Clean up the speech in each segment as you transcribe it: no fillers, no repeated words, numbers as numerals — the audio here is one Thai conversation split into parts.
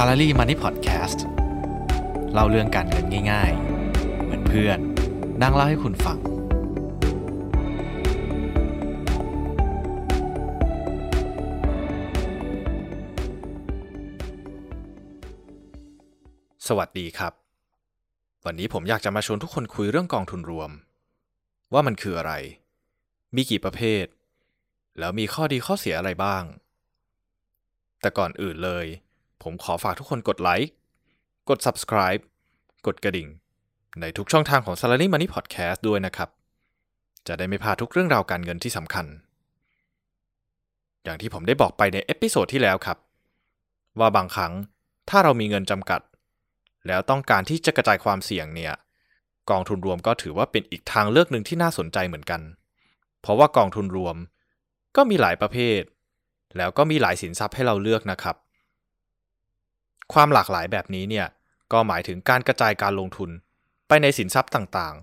Salary Money Podcast เล่าเรื่องการเงินง่ายๆเหมือนเพื่อนนั่งเล่าให้คุณฟังสวัสดีครับวันนี้ผมอยากจะมาชวนทุกคนคุยเรื่องกองทุนรวมว่ามันคืออะไรมีกี่ประเภทแล้วมีข้อดีข้อเสียอะไรบ้างแต่ก่อนอื่นเลยผมขอฝากทุกคนกดไลค์กด Subscribe กดกระดิ่งในทุกช่องทางของ Salary Money Podcast ด้วยนะครับจะได้ไม่พลาดทุกเรื่องราวการเงินที่สำคัญอย่างที่ผมได้บอกไปในเอพิโซดที่แล้วครับว่าบางครั้งถ้าเรามีเงินจำกัดแล้วต้องการที่จะกระจายความเสี่ยงเนี่ยกองทุนรวมก็ถือว่าเป็นอีกทางเลือกหนึ่งที่น่าสนใจเหมือนกันเพราะว่ากองทุนรวมก็มีหลายประเภทแล้วก็มีหลายสินทรัพย์ให้เราเลือกนะครับความหลากหลายแบบนี้เนี่ยก็หมายถึงการกระจายการลงทุนไปในสินทรัพย์ต่าง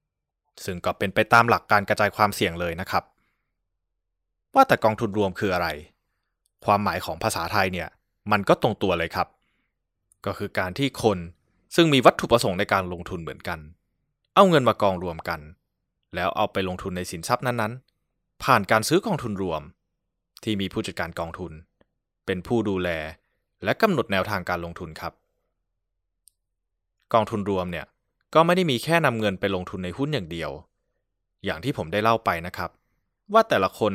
ๆซึ่งก็เป็นไปตามหลักการกระจายความเสี่ยงเลยนะครับว่าแต่กองทุนรวมคืออะไรความหมายของภาษาไทยเนี่ยมันก็ตรงตัวเลยครับก็คือการที่คนซึ่งมีวัตถุประสงค์ในการลงทุนเหมือนกันเอาเงินมากองรวมกันแล้วเอาไปลงทุนในสินทรัพย์นั้นๆผ่านการซื้อกองทุนรวมที่มีผู้จัดการกองทุนเป็นผู้ดูแลและกำหนดแนวทางการลงทุนครับกองทุนรวมเนี่ยก็ไม่ได้มีแค่นำเงินไปลงทุนในหุ้นอย่างเดียวอย่างที่ผมได้เล่าไปนะครับว่าแต่ละคน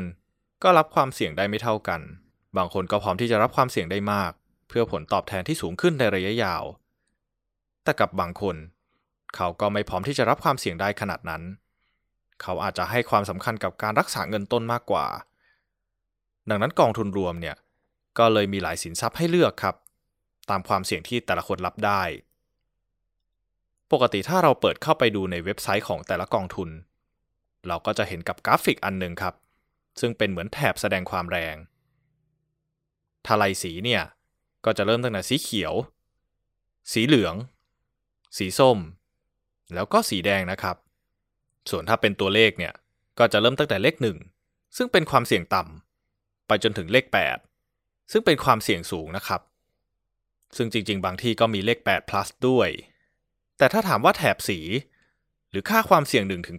ก็รับความเสี่ยงได้ไม่เท่ากันบางคนก็พร้อมที่จะรับความเสี่ยงได้มากเพื่อผลตอบแทนที่สูงขึ้นในระยะยาวแต่กับบางคนเขาก็ไม่พร้อมที่จะรับความเสี่ยงได้ขนาดนั้นเขาอาจจะให้ความสำคัญกับการรักษาเงินต้นมากกว่าดังนั้นกองทุนรวมเนี่ยก็เลยมีหลายสินทรัพย์ให้เลือกครับตามความเสี่ยงที่แต่ละคนรับได้ปกติถ้าเราเปิดเข้าไปดูในเว็บไซต์ของแต่ละกองทุนเราก็จะเห็นกับกราฟิกอันนึงครับซึ่งเป็นเหมือนแถบแสดงความแรงถ้าไล่สีเนี่ยก็จะเริ่มตั้งแต่สีเขียวสีเหลืองสีส้มแล้วก็สีแดงนะครับส่วนถ้าเป็นตัวเลขเนี่ยก็จะเริ่มตั้งแต่เลข1ซึ่งเป็นความเสี่ยงต่ำไปจนถึงเลข8ซึ่งเป็นความเสี่ยงสูงนะครับซึ่งจริงๆบางที่ก็มีเลข8 plus ด้วยแต่ถ้าถามว่าแถบสีหรือค่าความเสี่ยง1ถึง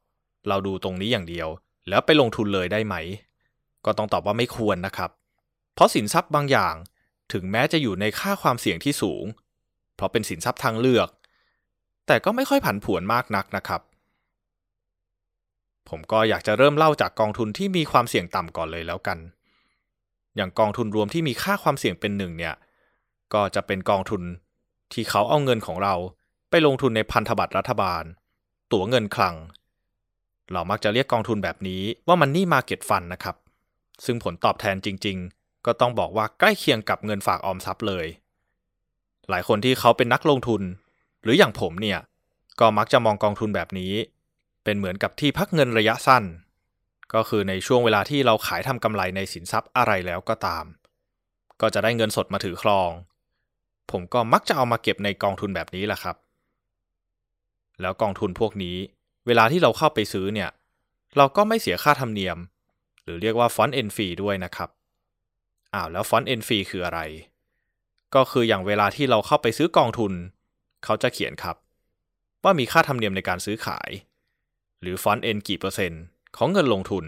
8เราดูตรงนี้อย่างเดียวแล้วไปลงทุนเลยได้ไหมก็ต้องตอบว่าไม่ควรนะครับเพราะสินทรัพย์บางอย่างถึงแม้จะอยู่ในค่าความเสี่ยงที่สูงเพราะเป็นสินทรัพย์ทางเลือกแต่ก็ไม่ค่อยผันผวนมากนักนะครับผมก็อยากจะเริ่มเล่าจากกองทุนที่มีความเสี่ยงต่ำก่อนเลยแล้วกันอย่างกองทุนรวมที่มีค่าความเสี่ยงเป็น1เนี่ยก็จะเป็นกองทุนที่เขาเอาเงินของเราไปลงทุนในพันธบัตรรัฐบาลตั๋วเงินคลังเรามักจะเรียกกองทุนแบบนี้ว่ามันนี่มาร์เก็ตฟันนะครับซึ่งผลตอบแทนจริงๆก็ต้องบอกว่าใกล้เคียงกับเงินฝากออมทรัพย์เลยหลายคนที่เขาเป็นนักลงทุนหรืออย่างผมเนี่ยก็มักจะมองกองทุนแบบนี้เป็นเหมือนกับที่พักเงินระยะสั้นก็คือในช่วงเวลาที่เราขายทำกำไรในสินทรัพย์อะไรแล้วก็ตามก็จะได้เงินสดมาถือครองผมก็มักจะเอามาเก็บในกองทุนแบบนี้แหละครับแล้วกองทุนพวกนี้เวลาที่เราเข้าไปซื้อเนี่ยเราก็ไม่เสียค่าธรรมเนียมหรือเรียกว่าfront end feeด้วยนะครับแล้วฟอนต์เอ็นฟรีคืออะไรก็คืออย่างเวลาที่เราเข้าไปซื้อกองทุนเขาจะเขียนครับว่ามีค่าธรรมเนียมในการซื้อขายหรือฟอนต์เอ็นกี่เปอร์เซ็นต์ของเงินลงทุน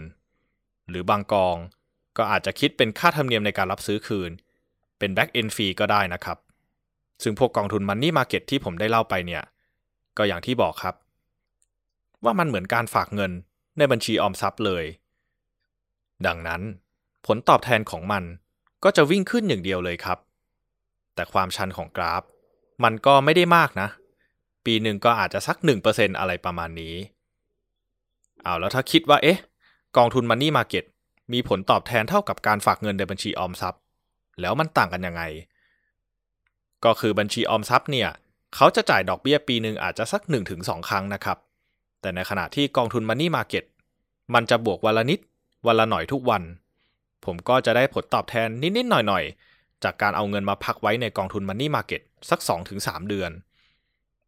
หรือบางกองก็อาจจะคิดเป็นค่าธรรมเนียมในการรับซื้อคืนเป็นแบ็กเอ็นฟรีก็ได้นะครับซึ่งพวกกองทุนมันนี่มาร์เก็ตที่ผมได้เล่าไปเนี่ยก็อย่างที่บอกครับว่ามันเหมือนการฝากเงินในบัญชีออมทรัพย์เลยดังนั้นผลตอบแทนของมันก็จะวิ่งขึ้นอย่างเดียวเลยครับแต่ความชันของกราฟมันก็ไม่ได้มากนะปีหนึ่งก็อาจจะสัก 1% อะไรประมาณนี้แล้วถ้าคิดว่ากองทุนมันนี่มาร์เก็ตมีผลตอบแทนเท่ากับการฝากเงินในบัญชีออมทรัพย์แล้วมันต่างกันยังไงก็คือบัญชีออมทรัพย์เนี่ยเขาจะจ่ายดอกเบี้ยปีหนึ่งอาจจะสัก 1-2 ครั้งนะครับแต่ในขณะที่กองทุนมันนี่มาร์เก็ตมันจะบวกวันละนิดวันละหน่อยทุกวันผมก็จะได้ผลตอบแทนนิดๆหน่อยๆจากการเอาเงินมาพักไว้ในกองทุน Money Market สัก 2-3 เดือน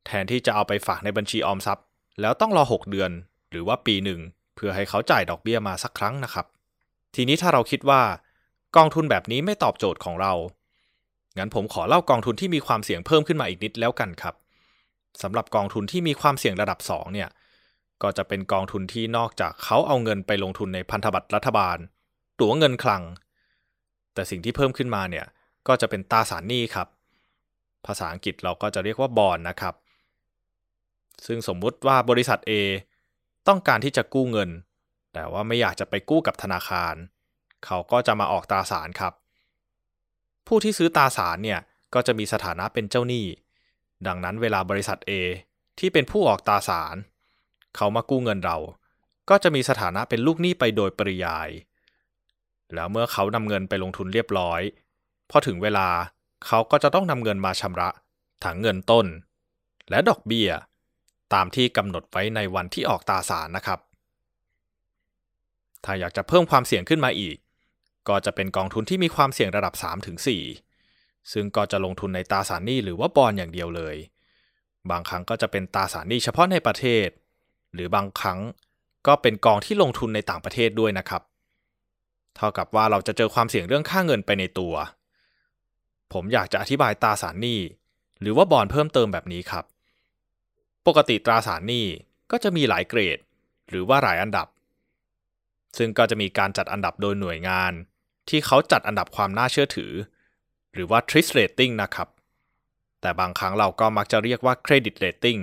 แทนที่จะเอาไปฝากในบัญชีออมทรัพย์แล้วต้องรอ6เดือนหรือว่าปีหนึ่งเพื่อให้เขาจ่ายดอกเบี้ยมาสักครั้งนะครับทีนี้ถ้าเราคิดว่ากองทุนแบบนี้ไม่ตอบโจทย์ของเรา งั้นผมขอเล่ากองทุนที่มีความเสี่ยงเพิ่มขึ้นมาอีกนิดแล้วกันครับสำหรับกองทุนที่มีความเสี่ยงระดับ2เนี่ยก็จะเป็นกองทุนที่นอกจากเขาเอาเงินไปลงทุนในพันธบัตรรัฐบาลตั๋วเงินคลังแต่สิ่งที่เพิ่มขึ้นมาเนี่ยก็จะเป็นตราสารหนี้ครับภาษาอังกฤษเราก็จะเรียกว่าบอนด์นะครับซึ่งสมมุติว่าบริษัท A ต้องการที่จะกู้เงินแต่ว่าไม่อยากจะไปกู้กับธนาคารเขาก็จะมาออกตราสารครับผู้ที่ซื้อตราสารเนี่ยก็จะมีสถานะเป็นเจ้าหนี้ดังนั้นเวลาบริษัท A ที่เป็นผู้ออกตราสารเขามากู้เงินเราก็จะมีสถานะเป็นลูกหนี้ไปโดยปริยายแล้วเมื่อเขานำเงินไปลงทุนเรียบร้อยพอถึงเวลาเขาก็จะต้องนำเงินมาชำระทั้งเงินต้นและดอกเบี้ยตามที่กำหนดไว้ในวันที่ออกตราสารนะครับถ้าอยากจะเพิ่มความเสี่ยงขึ้นมาอีกก็จะเป็นกองทุนที่มีความเสี่ยงระดับ 3-4 ซึ่งก็จะลงทุนในตราสารหนี้หรือว่าบอนด์อย่างเดียวเลยบางครั้งก็จะเป็นตราสารหนี้เฉพาะในประเทศหรือบางครั้งก็เป็นกองที่ลงทุนในต่างประเทศด้วยนะครับเท่ากับว่าเราจะเจอความเสี่ยงเรื่องค่าเงินไปในตัวผมอยากจะอธิบายตราสารหนี้หรือว่าบอนด์เพิ่มเติมแบบนี้ครับปกติตราสารหนี้ก็จะมีหลายเกรดหรือว่าหลายอันดับซึ่งก็จะมีการจัดอันดับโดยหน่วยงานที่เขาจัดอันดับความน่าเชื่อถือหรือว่า Trist Rating นะครับแต่บางครั้งเราก็มักจะเรียกว่า Credit Rating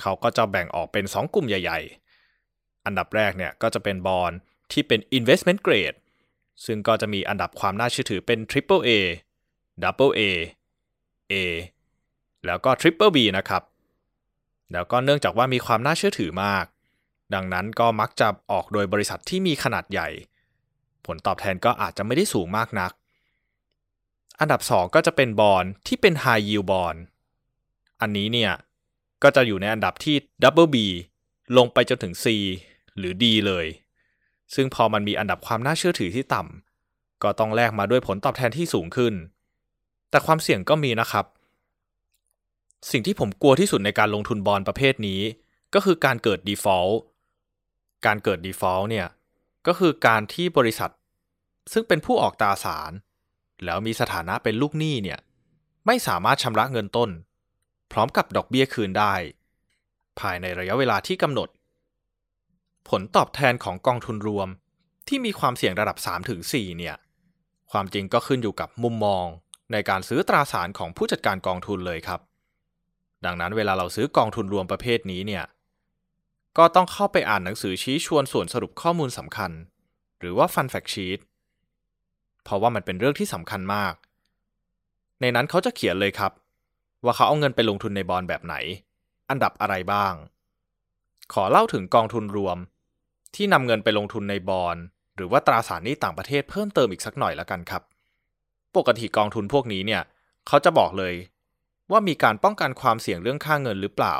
เขาก็จะแบ่งออกเป็น2กลุ่มใหญ่ๆอันดับแรกเนี่ยก็จะเป็นบอนด์ที่เป็น Investment Grade ซึ่งก็จะมีอันดับความน่าเชื่อถือเป็น Triple A Double A A แล้วก็ Triple B นะครับแล้วก็เนื่องจากว่ามีความน่าเชื่อถือมากดังนั้นก็มักจะออกโดยบริษัทที่มีขนาดใหญ่ผลตอบแทนก็อาจจะไม่ได้สูงมากนักอันดับ2ก็จะเป็นบอนด์ที่เป็น High Yield Bond อันนี้เนี่ยก็จะอยู่ในอันดับที่ Double B ลงไปจนถึง C หรือ D เลยซึ่งพอมันมีอันดับความน่าเชื่อถือที่ต่ำก็ต้องแลกมาด้วยผลตอบแทนที่สูงขึ้นแต่ความเสี่ยงก็มีนะครับสิ่งที่ผมกลัวที่สุดในการลงทุนบอนด์ประเภทนี้ก็คือการเกิด default เนี่ยก็คือการที่บริษัทซึ่งเป็นผู้ออกตราสารแล้วมีสถานะเป็นลูกหนี้เนี่ยไม่สามารถชำระเงินต้นพร้อมกับดอกเบี้ยคืนได้ภายในระยะเวลาที่กำหนดผลตอบแทนของกองทุนรวมที่มีความเสี่ยงระดับ 3-4 เนี่ยความจริงก็ขึ้นอยู่กับมุมมองในการซื้อตราสารของผู้จัดการกองทุนเลยครับดังนั้นเวลาเราซื้อกองทุนรวมประเภทนี้เนี่ยก็ต้องเข้าไปอ่านหนังสือชี้ชวนส่วนสรุปข้อมูลสำคัญหรือว่า Fun Fact Sheet เพราะว่ามันเป็นเรื่องที่สำคัญมากในนั้นเขาจะเขียนเลยครับว่าเขาเอาเงินไปลงทุนในบอนด์แบบไหนอันดับอะไรบ้างขอเล่าถึงกองทุนรวมที่นำเงินไปลงทุนในบอนด์หรือว่าตราสารหนี้ต่างประเทศเพิ่มเติมอีกสักหน่อยละกันครับปกติกองทุนพวกนี้เนี่ยเขาจะบอกเลยว่ามีการป้องกันความเสี่ยงเรื่องค่าเงินหรือเปล่า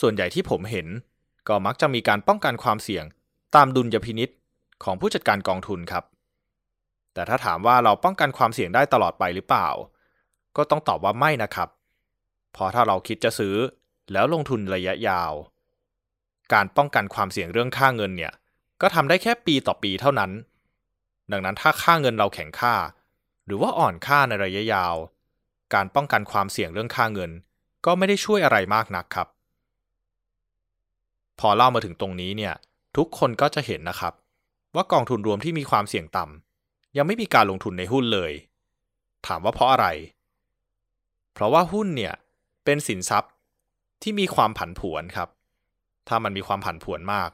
ส่วนใหญ่ที่ผมเห็นก็มักจะมีการป้องกันความเสี่ยงตามดุลยพินิจของผู้จัดการกองทุนครับแต่ถ้าถามว่าเราป้องกันความเสี่ยงได้ตลอดไปหรือเปล่าก็ต้องตอบว่าไม่นะครับเพราะถ้าเราคิดจะซื้อแล้วลงทุนระยะยาวการป้องกันความเสี่ยงเรื่องค่าเงินเนี่ยก็ทำได้แค่ปีต่อปีเท่านั้นดังนั้นถ้าค่าเงินเราแข็งค่าหรือว่าอ่อนค่าในระยะยาวการป้องกันความเสี่ยงเรื่องค่าเงินก็ไม่ได้ช่วยอะไรมากนักครับพอเล่ามาถึงตรงนี้เนี่ยทุกคนก็จะเห็นนะครับว่ากองทุนรวมที่มีความเสี่ยงต่ำยังไม่มีการลงทุนในหุ้นเลยถามว่าเพราะอะไรเพราะว่าหุ้นเนี่ยเป็นสินทรัพย์ที่มีความผันผวนครับถ้ามันมีความผันผวนมาก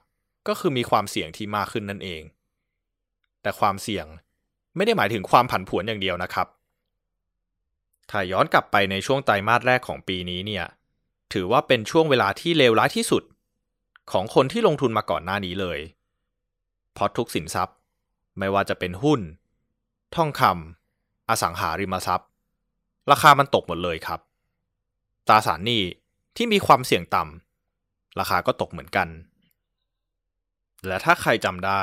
ก็คือมีความเสี่ยงที่มากขึ้นนั่นเองแต่ความเสี่ยงไม่ได้หมายถึงความผันผวนอย่างเดียวนะครับถ้าย้อนกลับไปในช่วงไตรมาสแรกของปีนี้เนี่ยถือว่าเป็นช่วงเวลาที่เลวร้ายที่สุดของคนที่ลงทุนมาก่อนหน้านี้เลยเพราะทุกสินทรัพย์ไม่ว่าจะเป็นหุ้นทองคำอสังหาริมทรัพย์ราคามันตกหมดเลยครับตราสารหนี้ที่มีความเสี่ยงต่ำราคาก็ตกเหมือนกันและถ้าใครจำได้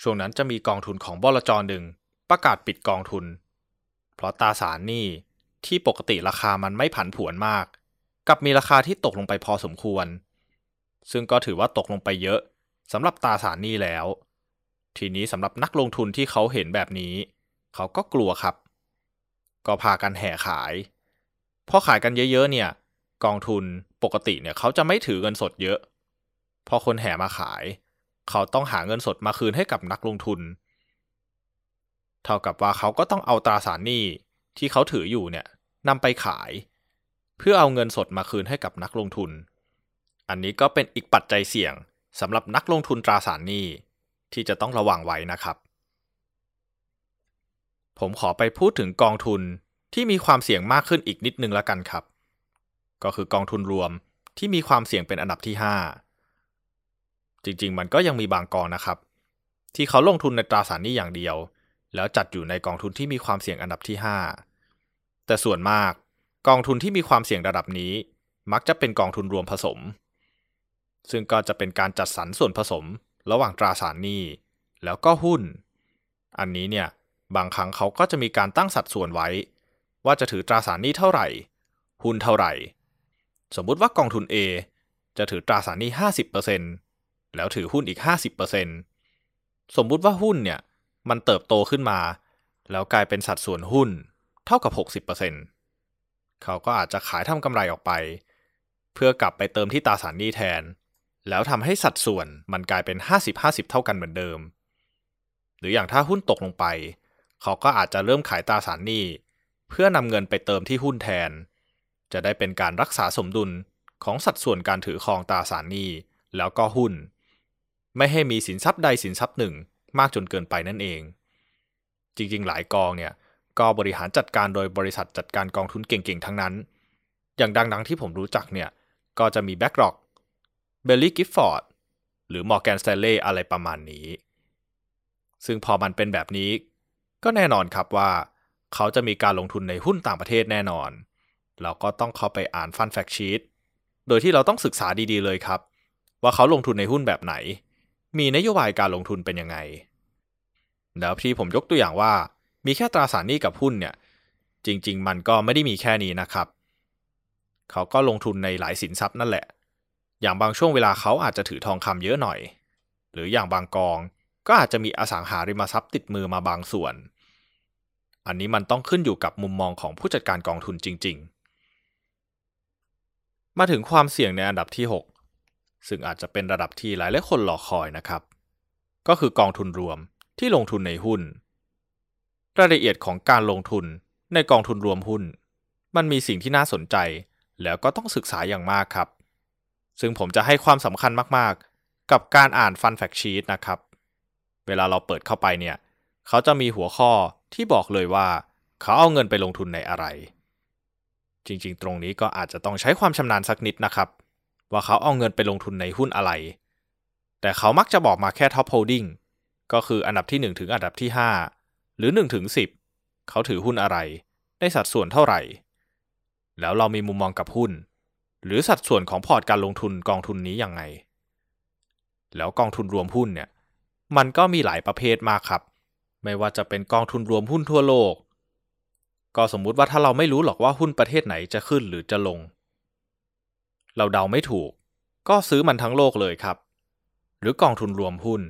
ช่วงนั้นจะมีกองทุนของบลจ.หนึ่งประกาศปิดกองทุนเพราะตราสารหนี้ที่ปกติราคามันไม่ผันผวนมากกับมีราคาที่ตกลงไปพอสมควรซึ่งก็ถือว่าตกลงไปเยอะสำหรับตราสารหนี้แล้วทีนี้สำหรับนักลงทุนที่เขาเห็นแบบนี้เขาก็กลัวครับ ก็พากันแห่ขายพอขายกันเยอะๆเนี่ยกองทุนปกติเนี่ยเขาจะไม่ถือเงินสดเยอะพอคนแห่มาขายเขาต้องหาเงินสดมาคืนให้กับนักลงทุนเท่ากับว่าเขาก็ต้องเอาตราสารหนี้ที่เขาถืออยู่เนี่ยนำไปขายเพื่อเอาเงินสดมาคืนให้กับนักลงทุนอันนี้ก็เป็นอีกปัจจัยเสี่ยงสำหรับนักลงทุนตราสารหนี้ที่จะต้องระวังไว้นะครับผมขอไปพูดถึงกองทุนที่มีความเสี่ยงมากขึ้นอีกนิดนึงละกันครับก็คือกองทุนรวมที่มีความเสี่ยงเป็นอันดับที่5จริงๆมันก็ยังมีบางกองนะครับที่เขาลงทุนในตราสารหนี้อย่างเดียวแล้วจัดอยู่ในกองทุนที่มีความเสี่ยงอันดับที่5แต่ส่วนมากกองทุนที่มีความเสี่ยงระดับนี้มักจะเป็นกองทุนรวมผสมซึ่งก็จะเป็นการจัดสรรส่วนผสมระหว่างตราสารหนี้แล้วก็หุ้นอันนี้เนี่ยบางครั้งเขาก็จะมีการตั้งสัดส่วนไว้ว่าจะถือตราสารหนี้เท่าไหร่หุ้นเท่าไหร่สมมุติว่ากองทุน A จะถือตราสารหนี้ 50% แล้วถือหุ้นอีก 50% สมมุติว่าหุ้นเนี่ยมันเติบโตขึ้นมาแล้วกลายเป็นสัดส่วนหุ้นเท่ากับ 60% เขาก็อาจจะขายทำกำไรออกไปเพื่อกลับไปเติมที่ตราสารหนี้แทนแล้วทำให้สัดส่วนมันกลายเป็น 50-50 เท่ากันเหมือนเดิมหรืออย่างถ้าหุ้นตกลงไปเขาก็อาจจะเริ่มขายตราสารหนี้เพื่อนำเงินไปเติมที่หุ้นแทนจะได้เป็นการรักษาสมดุลของสัดส่วนการถือครองตราสารหนี้แล้วก็หุ้นไม่ให้มีสินทรัพย์ใดสินทรัพย์หนึ่งมากจนเกินไปนั่นเองจริงๆหลายกองเนี่ยก็บริหารจัดการโดยบริษัทจัดการกองทุนเก่งๆทั้งนั้นอย่างดังๆที่ผมรู้จักเนี่ยก็จะมีแบล็กร็อกเบลลี่กิฟฟอร์ดหรือมอร์แกนสแตนเลย์อะไรประมาณนี้ซึ่งพอมันเป็นแบบนี้ก็แน่นอนครับว่าเขาจะมีการลงทุนในหุ้นต่างประเทศแน่นอนเราก็ต้องเข้าไปอ่านฟันแฟกชีตโดยที่เราต้องศึกษาดีๆเลยครับว่าเขาลงทุนในหุ้นแบบไหนมีนโยบายการลงทุนเป็นยังไงแล้วที่ผมยกตัวอย่างว่ามีแค่ตราสารหนี้กับหุ้นเนี่ยจริงๆมันก็ไม่ได้มีแค่นี้นะครับเขาก็ลงทุนในหลายสินทรัพย์นั่นแหละอย่างบางช่วงเวลาเขาอาจจะถือทองคำเยอะหน่อยหรืออย่างบางกองก็อาจจะมีอสังหาริมทรัพย์ติดมือมาบางส่วนอันนี้มันต้องขึ้นอยู่กับมุมมองของผู้จัดการกองทุนจริงๆมาถึงความเสี่ยงในอันดับที่6ซึ่งอาจจะเป็นระดับที่หลายๆคนรอคอยนะครับก็คือกองทุนรวมที่ลงทุนในหุ้นรายละเอียดของการลงทุนในกองทุนรวมหุ้นมันมีสิ่งที่น่าสนใจแล้วก็ต้องศึกษาอย่างมากครับซึ่งผมจะให้ความสำคัญมากๆกับการอ่านฟันแฟกชีตนะครับเวลาเราเปิดเข้าไปเนี่ยเขาจะมีหัวข้อที่บอกเลยว่าเขาเอาเงินไปลงทุนในอะไรจริงๆตรงนี้ก็อาจจะต้องใช้ความชำนาญสักนิดนะครับว่าเขาเอาเงินไปลงทุนในหุ้นอะไรแต่เขามักจะบอกมาแค่ท็อปโฮลดิ้งก็คืออันดับที่1ถึงอันดับที่5หรือ1ถึง10เขาถือหุ้นอะไรได้สัดส่วนเท่าไหร่แล้วเรามีมุมมองกับหุ้นหรือสัดส่วนของพอร์ตการลงทุนกองทุนนี้ยังไงแล้วกองทุนรวมหุ้นเนี่ยมันก็มีหลายประเภทมากครับไม่ว่าจะเป็นกองทุนรวมหุ้นทั่วโลกก็สมมุติว่าถ้าเราไม่รู้หรอกว่าหุ้นประเทศไหนจะขึ้นหรือจะลงเราเดาไม่ถูกก็ซื้อมันทั้งโลกเลยครับหรือกองทุนรวมหุ้น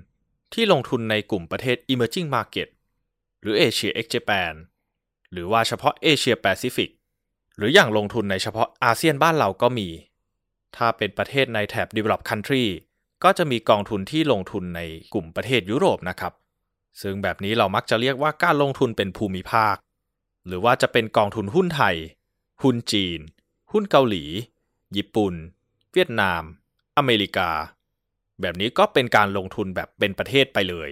ที่ลงทุนในกลุ่มประเทศ Emerging Market หรือ Asia ex Japan หรือว่าเฉพาะ Asia Pacific หรืออย่างลงทุนในเฉพาะอาเซียนบ้านเราก็มีถ้าเป็นประเทศในแถบ Developed Country ก็จะมีกองทุนที่ลงทุนในกลุ่มประเทศยุโรปนะครับซึ่งแบบนี้เรามักจะเรียกว่าการลงทุนเป็นภูมิภาคหรือว่าจะเป็นกองทุนหุ้นไทยหุ้นจีนหุ้นเกาหลีญี่ปุ่นเวียดนามอเมริกาแบบนี้ก็เป็นการลงทุนแบบเป็นประเทศไปเลย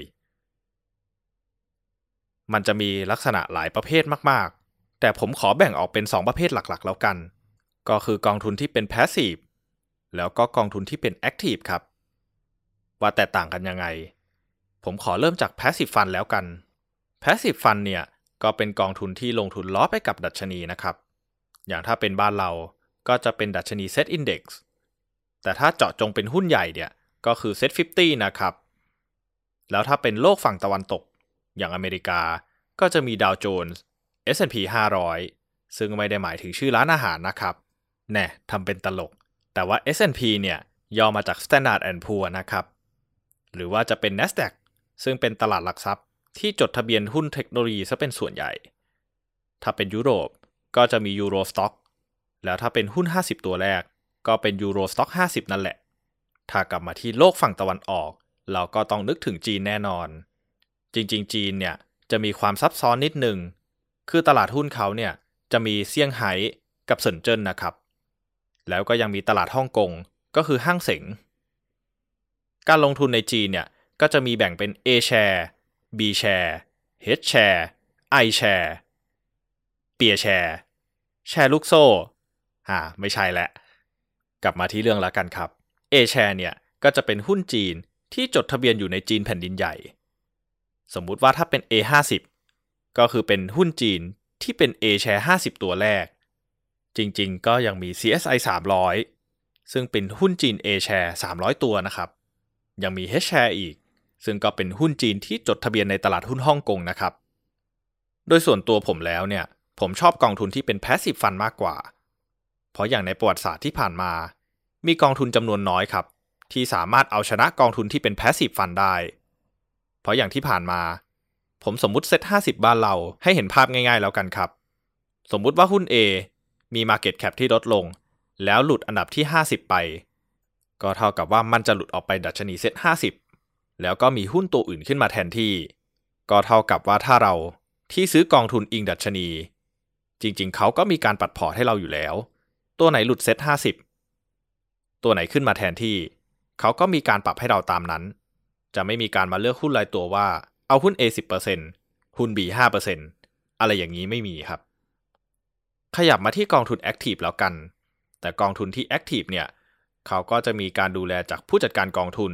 มันจะมีลักษณะหลายประเภทมากๆแต่ผมขอแบ่งออกเป็น2ประเภทหลักๆแล้วกันก็คือกองทุนที่เป็น Passive แล้วก็กองทุนที่เป็น Active ครับว่าแตกต่างกันยังไงผมขอเริ่มจาก Passive Fund แล้วกัน Passive Fund เนี่ยก็เป็นกองทุนที่ลงทุนล้อไปกับดัชนีนะครับอย่างถ้าเป็นบ้านเราก็จะเป็นดัชนี Set Index แต่ถ้าเจาะจงเป็นหุ้นใหญ่เนี่ยก็คือ Set 50นะครับแล้วถ้าเป็นโลกฝั่งตะวันตกอย่างอเมริกาก็จะมี Dow Jones S&P 500ซึ่งไม่ได้หมายถึงชื่อร้านอาหารนะครับแน่ทำเป็นตลกแต่ว่า S&P เนี่ยย่อมาจาก Standard & Poor's นะครับหรือว่าจะเป็น Nasdaqซึ่งเป็นตลาดหลักทรัพย์ที่จดทะเบียนหุ้นเทคโนโลยีซะเป็นส่วนใหญ่ ถ้าเป็นยุโรปก็จะมี Eurostoxx แล้วถ้าเป็นหุ้น50ตัวแรกก็เป็น Eurostoxx 50นั่นแหละถ้ากลับมาที่โลกฝั่งตะวันออกเราก็ต้องนึกถึงจีนแน่นอนจริงๆจีนเนี่ยจะมีความซับซ้อนนิดนึงคือตลาดหุ้นเขาเนี่ยจะมีเซี่ยงไฮ้กับเซินเจิ้นนะครับแล้วก็ยังมีตลาดฮ่องกงก็คือห้างเส็งการลงทุนในจีนเนี่ยก็จะมีแบ่งเป็น A share B share H share I share เปีย share แชร์ลูกโซ่ไม่ใช่แหละกลับมาที่เรื่องละกันครับ A share เนี่ยก็จะเป็นหุ้นจีนที่จดทะเบียนอยู่ในจีนแผ่นดินใหญ่สมมุติว่าถ้าเป็น A50 ก็คือเป็นหุ้นจีนที่เป็น A share 50ตัวแรกจริงๆก็ยังมี CSI 300ซึ่งเป็นหุ้นจีน A share 300ตัวนะครับยังมี H share อีกซึ่งก็เป็นหุ้นจีนที่จดทะเบียนในตลาดหุ้นฮ่องกงนะครับโดยส่วนตัวผมแล้วเนี่ยผมชอบกองทุนที่เป็น Passive Fund มากกว่าเพราะอย่างในประวัติศาสตร์ที่ผ่านมามีกองทุนจำนวนน้อยครับที่สามารถเอาชนะกองทุนที่เป็น Passive Fund ได้เพราะอย่างที่ผ่านมาผมสมมุติเซต50บ้านเราให้เห็นภาพง่ายๆแล้วกันครับสมมุติว่าหุ้น A มี Market Cap ที่ลดลงแล้วหลุดอันดับที่50ไปก็เท่ากับว่ามันจะหลุดออกไปดัชนีเซต50แล้วก็มีหุ้นตัวอื่นขึ้นมาแทนที่ก็เท่ากับว่าถ้าเราที่ซื้อกองทุนอิงดัชนีจริงๆเขาก็มีการปัดพอร์ตให้เราอยู่แล้วตัวไหนหลุดเซต50ตัวไหนขึ้นมาแทนที่เขาก็มีการปรับให้เราตามนั้นจะไม่มีการมาเลือกหุ้นรายตัวว่าเอาหุ้น A 10% หุ้น B 5% อะไรอย่างนี้ไม่มีครับขยับมาที่กองทุน Active แล้วกันแต่กองทุนที่ Active เนี่ยเขาก็จะมีการดูแลจากผู้จัดการกองทุน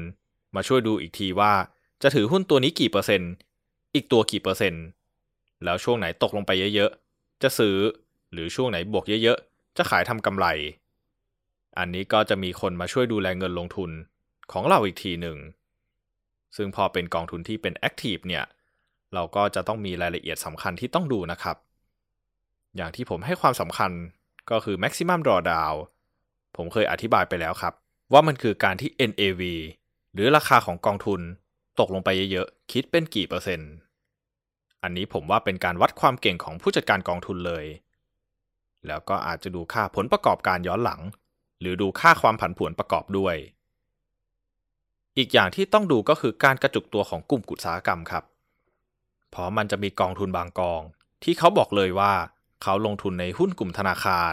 มาช่วยดูอีกทีว่าจะถือหุ้นตัวนี้กี่เปอร์เซ็นต์อีกตัวกี่เปอร์เซ็นต์แล้วช่วงไหนตกลงไปเยอะๆจะซื้อหรือช่วงไหนบวกเยอะๆจะขายทำกำไรอันนี้ก็จะมีคนมาช่วยดูแลเงินลงทุนของเราอีกทีหนึ่งซึ่งพอเป็นกองทุนที่เป็น Active เนี่ยเราก็จะต้องมีรายละเอียดสำคัญที่ต้องดูนะครับอย่างที่ผมให้ความสำคัญก็คือ Maximum Drawdown ผมเคยอธิบายไปแล้วครับว่ามันคือการที่ NAV หรือราคาของกองทุนตกลงไปเยอะๆคิดเป็นกี่เปอร์เซ็นต์อันนี้ผมว่าเป็นการวัดความเก่งของผู้จัดการกองทุนเลยแล้วก็อาจจะดูค่าผลประกอบการย้อนหลังหรือดูค่าความผันผวนประกอบด้วยอีกอย่างที่ต้องดูก็คือการกระจุกตัวของกลุ่มอุตสาหกรรมครับเพราะมันจะมีกองทุนบางกองที่เขาบอกเลยว่าเขาลงทุนในหุ้นกลุ่มธนาคาร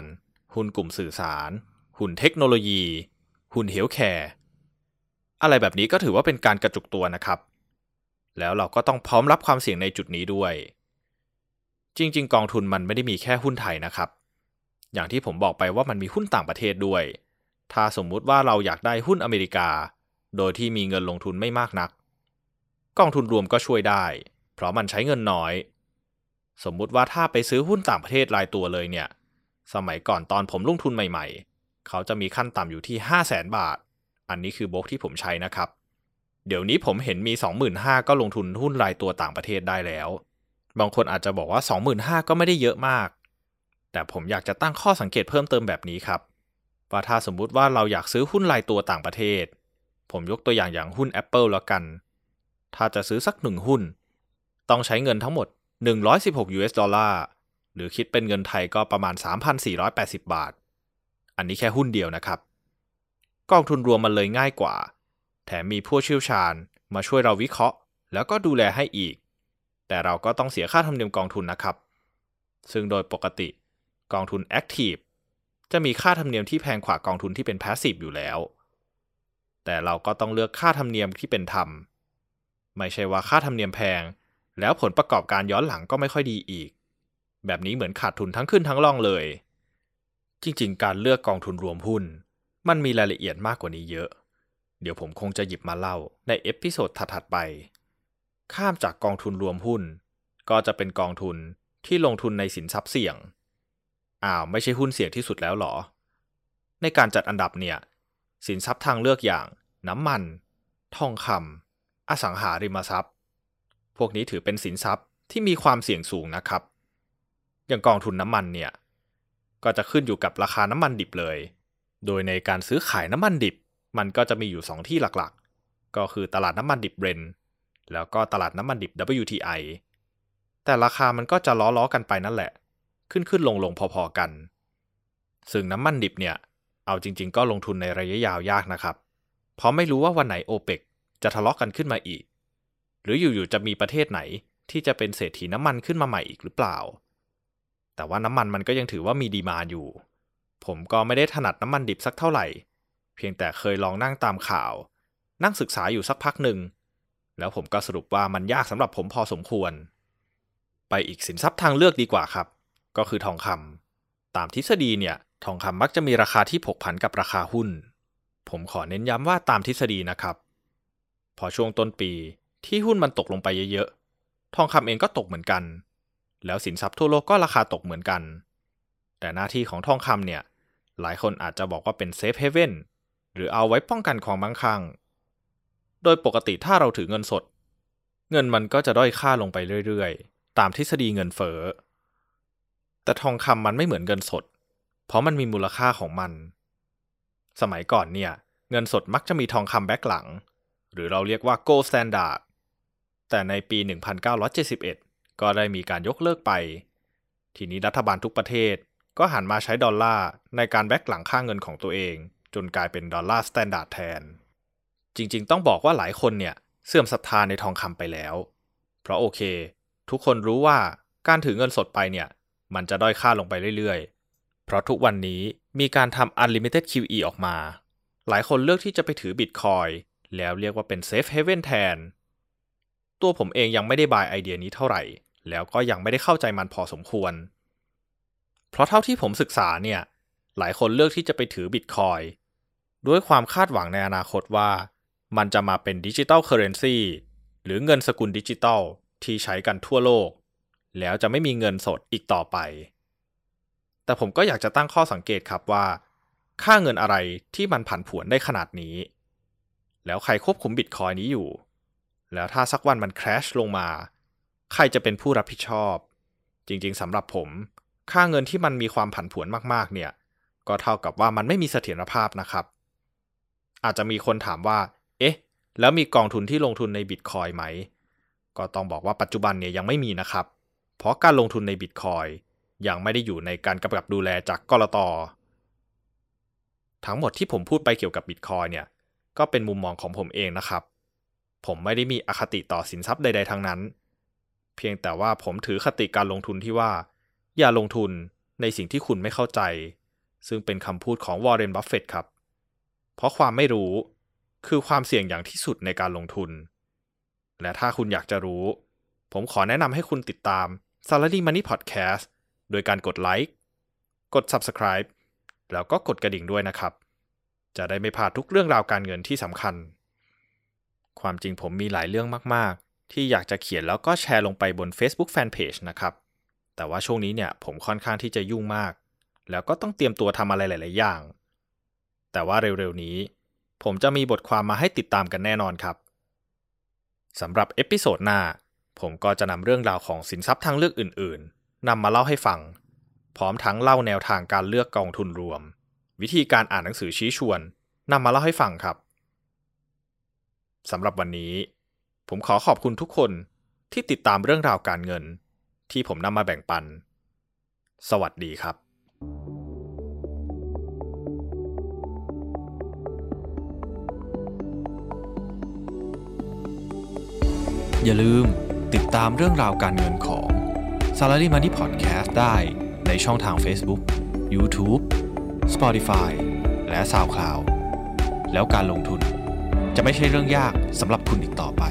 หุ้นกลุ่มสื่อสารหุ้นเทคโนโลยีหุ้นเฮลท์แคร์อะไรแบบนี้ก็ถือว่าเป็นการกระจุกตัวนะครับแล้วเราก็ต้องพร้อมรับความเสี่ยงในจุดนี้ด้วยจริงๆกองทุนมันไม่ได้มีแค่หุ้นไทยนะครับอย่างที่ผมบอกไปว่ามันมีหุ้นต่างประเทศด้วยถ้าสมมุติว่าเราอยากได้หุ้นอเมริกาโดยที่มีเงินลงทุนไม่มากนักกองทุนรวมก็ช่วยได้เพราะมันใช้เงินน้อยสมมุติว่าถ้าไปซื้อหุ้นต่างประเทศรายตัวเลยเนี่ยสมัยก่อนตอนผมลงทุนใหม่ๆเขาจะมีขั้นต่ำอยู่ที่ 500,000 บาทอันนี้คือโบรกที่ผมใช้นะครับเดี๋ยวนี้ผมเห็นมี 25,000 ก็ลงทุนหุ้นรายตัวต่างประเทศได้แล้วบางคนอาจจะบอกว่า 25,000 ก็ไม่ได้เยอะมากแต่ผมอยากจะตั้งข้อสังเกตเพิ่มเติมแบบนี้ครับว่าถ้าสมมุติว่าเราอยากซื้อหุ้นรายตัวต่างประเทศผมยกตัวอย่างหุ้น Apple แล้วกันถ้าจะซื้อสัก1หุ้นต้องใช้เงินทั้งหมด116 US ดอลลาร์หรือคิดเป็นเงินไทยก็ประมาณ 3,480 บาทอันนี้แค่หุ้นเดียวนะครับกองทุนรวมมันเลยง่ายกว่าแถมมีผู้เชี่ยวชาญมาช่วยเราวิเคราะห์แล้วก็ดูแลให้อีกแต่เราก็ต้องเสียค่าธรรมเนียมกองทุนนะครับซึ่งโดยปกติกองทุน Active จะมีค่าธรรมเนียมที่แพงกว่ากองทุนที่เป็น Passive อยู่แล้วแต่เราก็ต้องเลือกค่าธรรมเนียมที่เป็นธรรมไม่ใช่ว่าค่าธรรมเนียมแพงแล้วผลประกอบการย้อนหลังก็ไม่ค่อยดีอีกแบบนี้เหมือนขาดทุนทั้งขึ้นทั้งล่องเลยจริงๆการเลือกกองทุนรวมหุ้นมันมีรายละเอียดมากกว่านี้เยอะเดี๋ยวผมคงจะหยิบมาเล่าในเอพิโซดถัดๆไปข้ามจากกองทุนรวมหุ้นก็จะเป็นกองทุนที่ลงทุนในสินทรัพย์เสี่ยงไม่ใช่หุ้นเสี่ยงที่สุดแล้วหรอในการจัดอันดับเนี่ยสินทรัพย์ทางเลือกอย่างน้ำมันทองคำอสังหาริมทรัพย์พวกนี้ถือเป็นสินทรัพย์ที่มีความเสี่ยงสูงนะครับอย่างกองทุนน้ำมันเนี่ยก็จะขึ้นอยู่กับราคาน้ำมันดิบเลยโดยในการซื้อขายน้ำมันดิบมันก็จะมีอยู่2ที่หลักๆก็คือตลาดน้ำมันดิบ Brent แล้วก็ตลาดน้ำมันดิบ WTI แต่ราคามันก็จะล้อๆกันไปนั่นแหละ ขึ้นลงพอๆกันซึ่งน้ำมันดิบเนี่ยเอาจริงๆก็ลงทุนในระยะยาวยากนะครับเพราะไม่รู้ว่าวันไหนโอเปกจะทะเลาะกันขึ้นมาอีกหรืออยู่ๆจะมีประเทศไหนที่จะเป็นเศรษฐีน้ำมันขึ้นมาใหม่อีกหรือเปล่าแต่ว่าน้ำมันมันก็ยังถือว่ามีดีมานด์อยู่ผมก็ไม่ได้ถนัดน้ำมันดิบสักเท่าไหร่เพียงแต่เคยลองนั่งตามข่าวนั่งศึกษาอยู่สักพักหนึ่งแล้วผมก็สรุปว่ามันยากสำหรับผมพอสมควรไปอีกสินทรัพย์ทางเลือกดีกว่าครับก็คือทองคำตามทฤษฎีเนี่ยทองคำมักจะมีราคาที่ผกผันกับราคาหุ้นผมขอเน้นย้ำว่าตามทฤษฎีนะครับพอช่วงต้นปีที่หุ้นมันตกลงไปเยอะๆทองคำเองก็ตกเหมือนกันแล้วสินทรัพย์ทั่วโลกก็ราคาตกเหมือนกันแต่หน้าที่ของทองคำเนี่ยหลายคนอาจจะบอกว่าเป็นเซฟเฮเว่นหรือเอาไว้ป้องกันความมั่งคั่งโดยปกติถ้าเราถือเงินสดเงินมันก็จะด้อยค่าลงไปเรื่อยๆตามทฤษฎีเงินเฟ้อแต่ทองคำมันไม่เหมือนเงินสดเพราะมันมีมูลค่าของมันสมัยก่อนเนี่ยเงินสดมักจะมีทองคำแบ็คหลังหรือเราเรียกว่า Gold Standard แต่ในปี 1971 ก็ได้มีการยกเลิกไปทีนี้รัฐบาลทุกประเทศก็หันมาใช้ดอลลาร์ในการแบ็คหลังค่าเงินของตัวเองจนกลายเป็นดอลลาร์ Standard แทนจริงๆต้องบอกว่าหลายคนเนี่ยเสื่อมศรัทธาในทองคำไปแล้วเพราะโอเคทุกคนรู้ว่าการถือเงินสดไปเนี่ยมันจะด้อยค่าลงไปเรื่อยๆเพราะทุกวันนี้มีการทำ Unlimited QE ออกมาหลายคนเลือกที่จะไปถือ Bitcoin แล้วเรียกว่าเป็น Safe Haven แทนตัวผมเองยังไม่ได้บายไอเดียนี้เท่าไหร่แล้วก็ยังไม่ได้เข้าใจมันพอสมควรเพราะเท่าที่ผมศึกษาเนี่ยหลายคนเลือกที่จะไปถือ Bitcoin ด้วยความคาดหวังในอนาคตว่ามันจะมาเป็น Digital Currency หรือเงินสกุลดิจิทัลที่ใช้กันทั่วโลกแล้วจะไม่มีเงินสดอีกต่อไปแต่ผมก็อยากจะตั้งข้อสังเกตครับว่าค่าเงินอะไรที่มันผันผวนได้ขนาดนี้แล้วใครควบคุม Bitcoin นี้อยู่แล้วถ้าสักวันมันแครชลงมาใครจะเป็นผู้รับผิดชอบจริงๆสำหรับผมค่าเงินที่มันมีความผันผวนมากๆเนี่ยก็เท่ากับว่ามันไม่มีเสถียรภาพนะครับอาจจะมีคนถามว่าเอ๊ะแล้วมีกองทุนที่ลงทุนใน Bitcoin ไหมก็ต้องบอกว่าปัจจุบันเนี่ยยังไม่มีนะครับเพราะการลงทุนใน Bitcoin ยังไม่ได้อยู่ในการกำกับดูแลจากกลต.ทั้งหมดที่ผมพูดไปเกี่ยวกับ Bitcoin เนี่ยก็เป็นมุมมองของผมเองนะครับผมไม่ได้มีอคติต่อสินทรัพย์ใดๆทั้งนั้นเพียงแต่ว่าผมถือคติการลงทุนที่ว่าอย่าลงทุนในสิ่งที่คุณไม่เข้าใจซึ่งเป็นคำพูดของ Warren Buffett ครับเพราะความไม่รู้คือความเสี่ยงอย่างที่สุดในการลงทุนและถ้าคุณอยากจะรู้ผมขอแนะนำให้คุณติดตาม Salary Money Podcast โดยการกดไลค์กด Subscribe แล้วก็กดกระดิ่งด้วยนะครับจะได้ไม่พลาดทุกเรื่องราวการเงินที่สำคัญความจริงผมมีหลายเรื่องมากๆที่อยากจะเขียนแล้วก็แชร์ลงไปบน Facebook Fanpage นะครับแต่ว่าช่วงนี้เนี่ยผมค่อนข้างที่จะยุ่งมากแล้วก็ต้องเตรียมตัวทำอะไรหลายๆอย่างแต่ว่าเร็วๆนี้ผมจะมีบทความมาให้ติดตามกันแน่นอนครับสำหรับเอพิโซดหน้าผมก็จะนำเรื่องราวของสินทรัพย์ทางเลือกอื่นๆนำมาเล่าให้ฟังพร้อมทั้งเล่าแนวทางการเลือกกองทุนรวมวิธีการอ่านหนังสือชี้ชวนนำมาเล่าให้ฟังครับสำหรับวันนี้ผมขอขอบคุณทุกคนที่ติดตามเรื่องราวการเงินที่ผมนำมาแบ่งปันสวัสดีครับอย่าลืมติดตามเรื่องราวการเงินของ Salary Money Podcast ได้ในช่องทาง Facebook, YouTube, Spotify และ SoundCloud แล้วการลงทุนจะไม่ใช่เรื่องยากสำหรับคุณอีกต่อไป